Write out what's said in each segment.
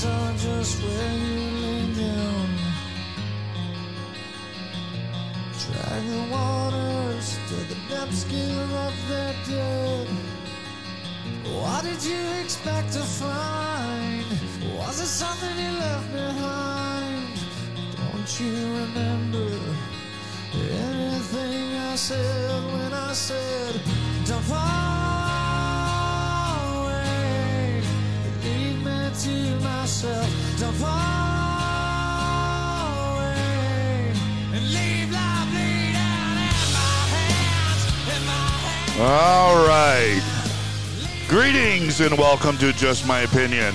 These are just where you lay down. Drag the waters to the depths, give up their dead. What did you expect to find? Was it something you left behind? Don't you remember anything I said when I said, don't fall away, leave me to myself, don't fall away, and leave lovely down in my hands, in my hands. All right. Greetings and welcome to Just My Opinion.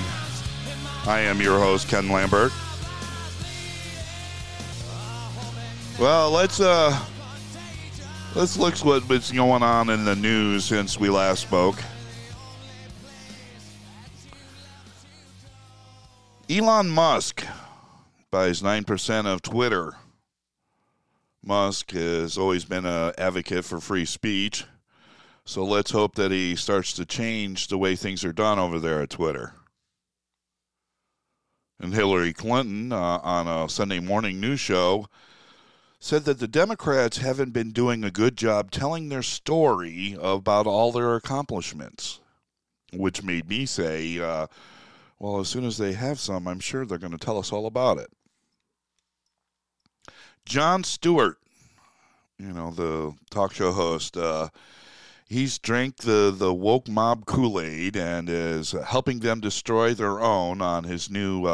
I am your host, Ken Lambert. Well, let's look what's going on in the news since we last spoke. Elon Musk buys 9% of Twitter. Musk has always been an advocate for free speech, so let's hope that he starts to change the way things are done over there at Twitter. And Hillary Clinton, on a Sunday morning news show, said that the Democrats haven't been doing a good job telling their story about all their accomplishments, which made me say, well, as soon as they have some, I'm sure they're going to tell us all about it. Jon Stewart, you know, the talk show host, he's drank the woke mob Kool-Aid and is helping them destroy their own on his new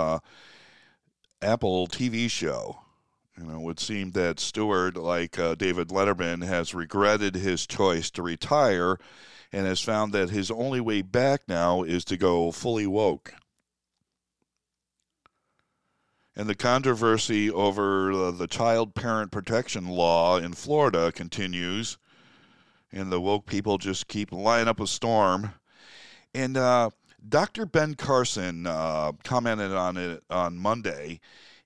Apple TV show. You know, it would seem that Stewart, like David Letterman, has regretted his choice to retire and has found that his only way back now is to go fully woke. And the controversy over the child parent protection law in Florida continues, and the woke people just keep lining up a storm. And Dr. Ben Carson commented on it on Monday.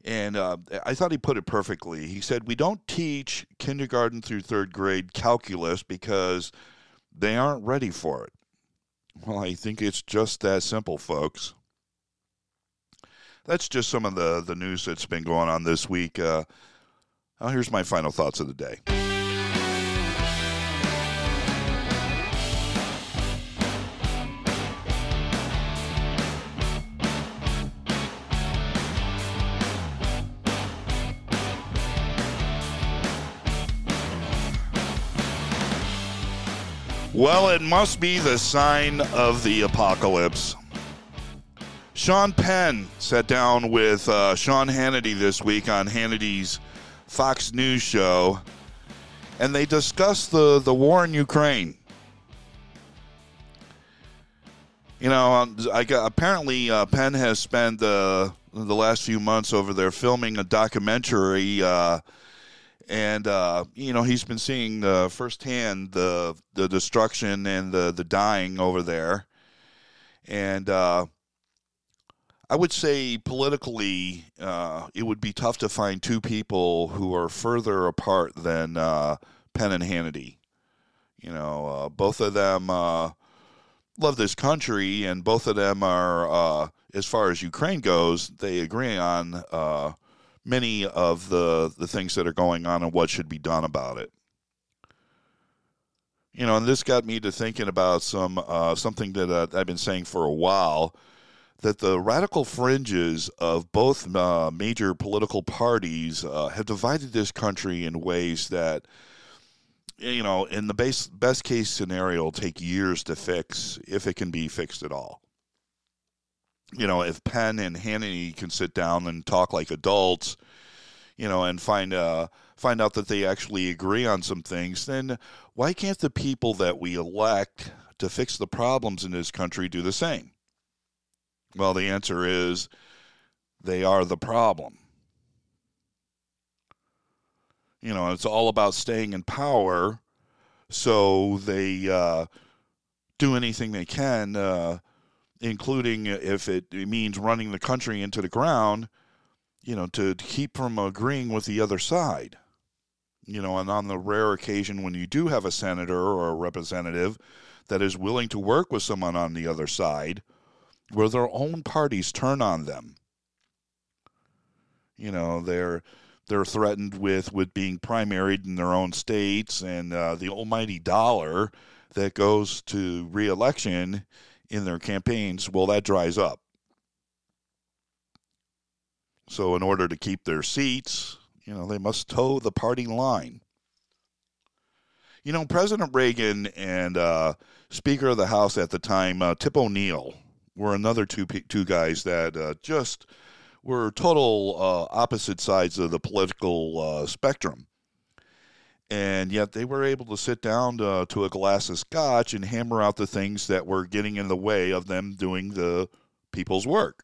And I thought he put it perfectly. He said, we don't teach kindergarten through third grade calculus because they aren't ready for it. Well, I think it's just that simple, folks. That's just some of the news that's been going on this week. Here's my final thoughts of the day. Well, it must be the sign of the apocalypse. Sean Penn sat down with Sean Hannity this week on Hannity's Fox News show, and they discussed the war in Ukraine. You know, apparently Penn has spent the last few months over there filming a documentary. And you know, he's been seeing firsthand the destruction and the dying over there. And I would say politically, it would be tough to find two people who are further apart than Penn and Hannity. You know, both of them love this country, and both of them are, as far as Ukraine goes, they agree on many of the things that are going on and what should be done about it. You know, and this got me to thinking about something that I've been saying for a while, that the radical fringes of both major political parties have divided this country in ways that, you know, in the best case scenario, take years to fix, if it can be fixed at all. You know, if Penn and Hannity can sit down and talk like adults, you know, and find out that they actually agree on some things, then why can't the people that we elect to fix the problems in this country do the same? Well, the answer is they are the problem. You know, it's all about staying in power, so they do anything they can, including if it means running the country into the ground, you know, to keep from agreeing with the other side. You know, and on the rare occasion when you do have a senator or a representative that is willing to work with someone on the other side, where their own parties turn on them. You know, they're threatened with being primaried in their own states, and the almighty dollar that goes to re-election in their campaigns, well, that dries up. So in order to keep their seats, you know, they must toe the party line. You know, President Reagan and Speaker of the House at the time, Tip O'Neill, were another two guys that just were total opposite sides of the political spectrum. And yet they were able to sit down to a glass of scotch and hammer out the things that were getting in the way of them doing the people's work.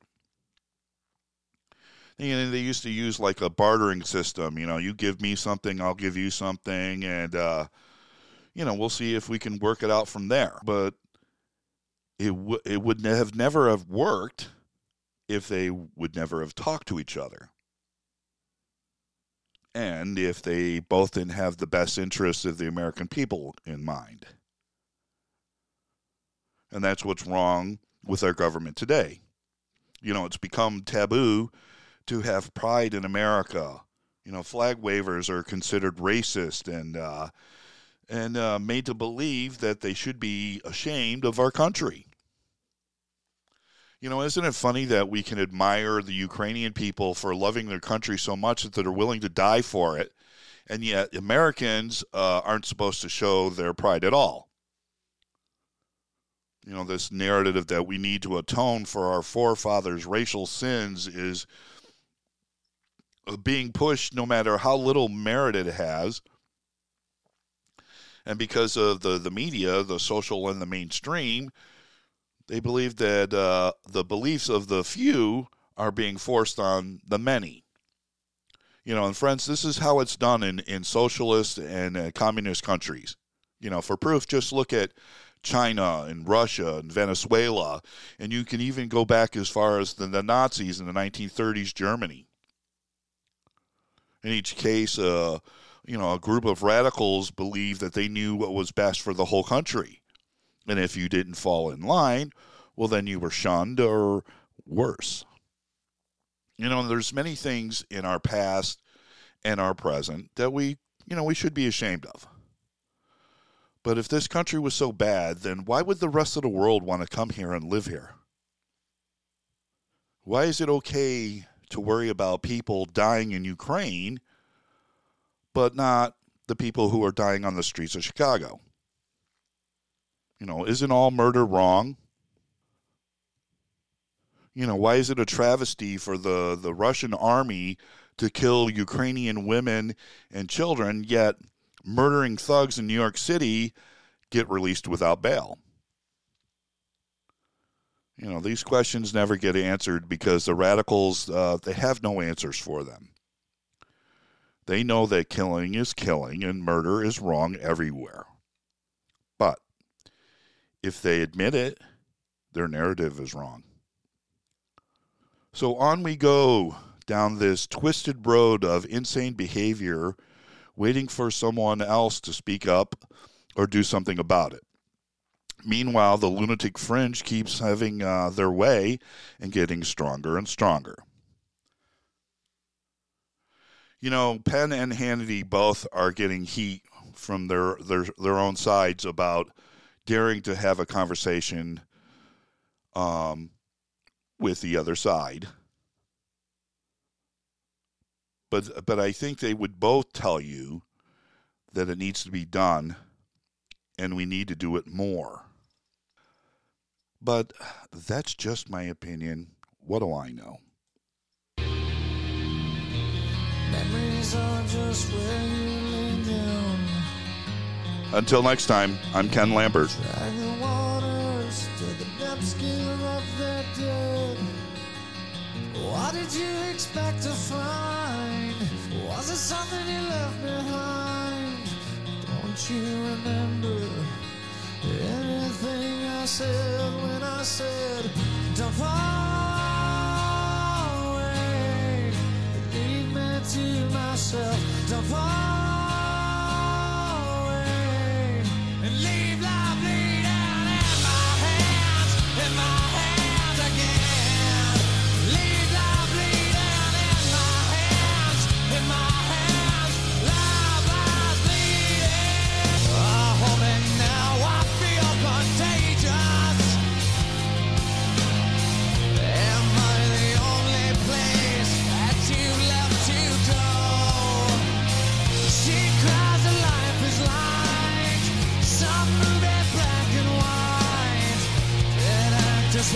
You know, they used to use like a bartering system. You know, you give me something, I'll give you something, and, you know, we'll see if we can work it out from there. But it would have never have worked if they would never have talked to each other. And if they both didn't have the best interests of the American people in mind. And that's what's wrong with our government today. You know, it's become taboo to have pride in America. You know, flag wavers are considered racist and made to believe that they should be ashamed of our country. You know, isn't it funny that we can admire the Ukrainian people for loving their country so much that they're willing to die for it, and yet Americans aren't supposed to show their pride at all? You know, this narrative that we need to atone for our forefathers' racial sins is being pushed no matter how little merit it has. And because of the media, the social and the mainstream, they believe that the beliefs of the few are being forced on the many. You know, and friends, this is how it's done in socialist and communist countries. You know, for proof, just look at China and Russia and Venezuela, and you can even go back as far as the Nazis in the 1930s Germany. In each case, you know, a group of radicals believed that they knew what was best for the whole country. And if you didn't fall in line, well, then you were shunned or worse. You know, there's many things in our past and our present that we should be ashamed of. But if this country was so bad, then why would the rest of the world want to come here and live here? Why is it okay to worry about people dying in Ukraine, but not the people who are dying on the streets of Chicago? You know, isn't all murder wrong? You know, why is it a travesty for the Russian army to kill Ukrainian women and children, yet murdering thugs in New York City get released without bail? You know, these questions never get answered because the radicals, they have no answers for them. They know that killing is killing and murder is wrong everywhere. But if they admit it, their narrative is wrong. So on we go down this twisted road of insane behavior, waiting for someone else to speak up or do something about it. Meanwhile, the lunatic fringe keeps having their way and getting stronger and stronger. You know, Penn and Hannity both are getting heat from their own sides about daring to have a conversation with the other side. But I think they would both tell you that it needs to be done, and we need to do it more. But that's just my opinion. What do I know? Memories are just where you lay down. Until next time, I'm Ken Lambert. Drag the waters to the depths, give up their dead. What did you expect to find? Was it something you left behind? Don't you remember anything I said when I said, "Don't fall away, leave me to myself, don't fall away, and leave life bleeding in my hands, I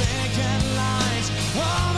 second lines.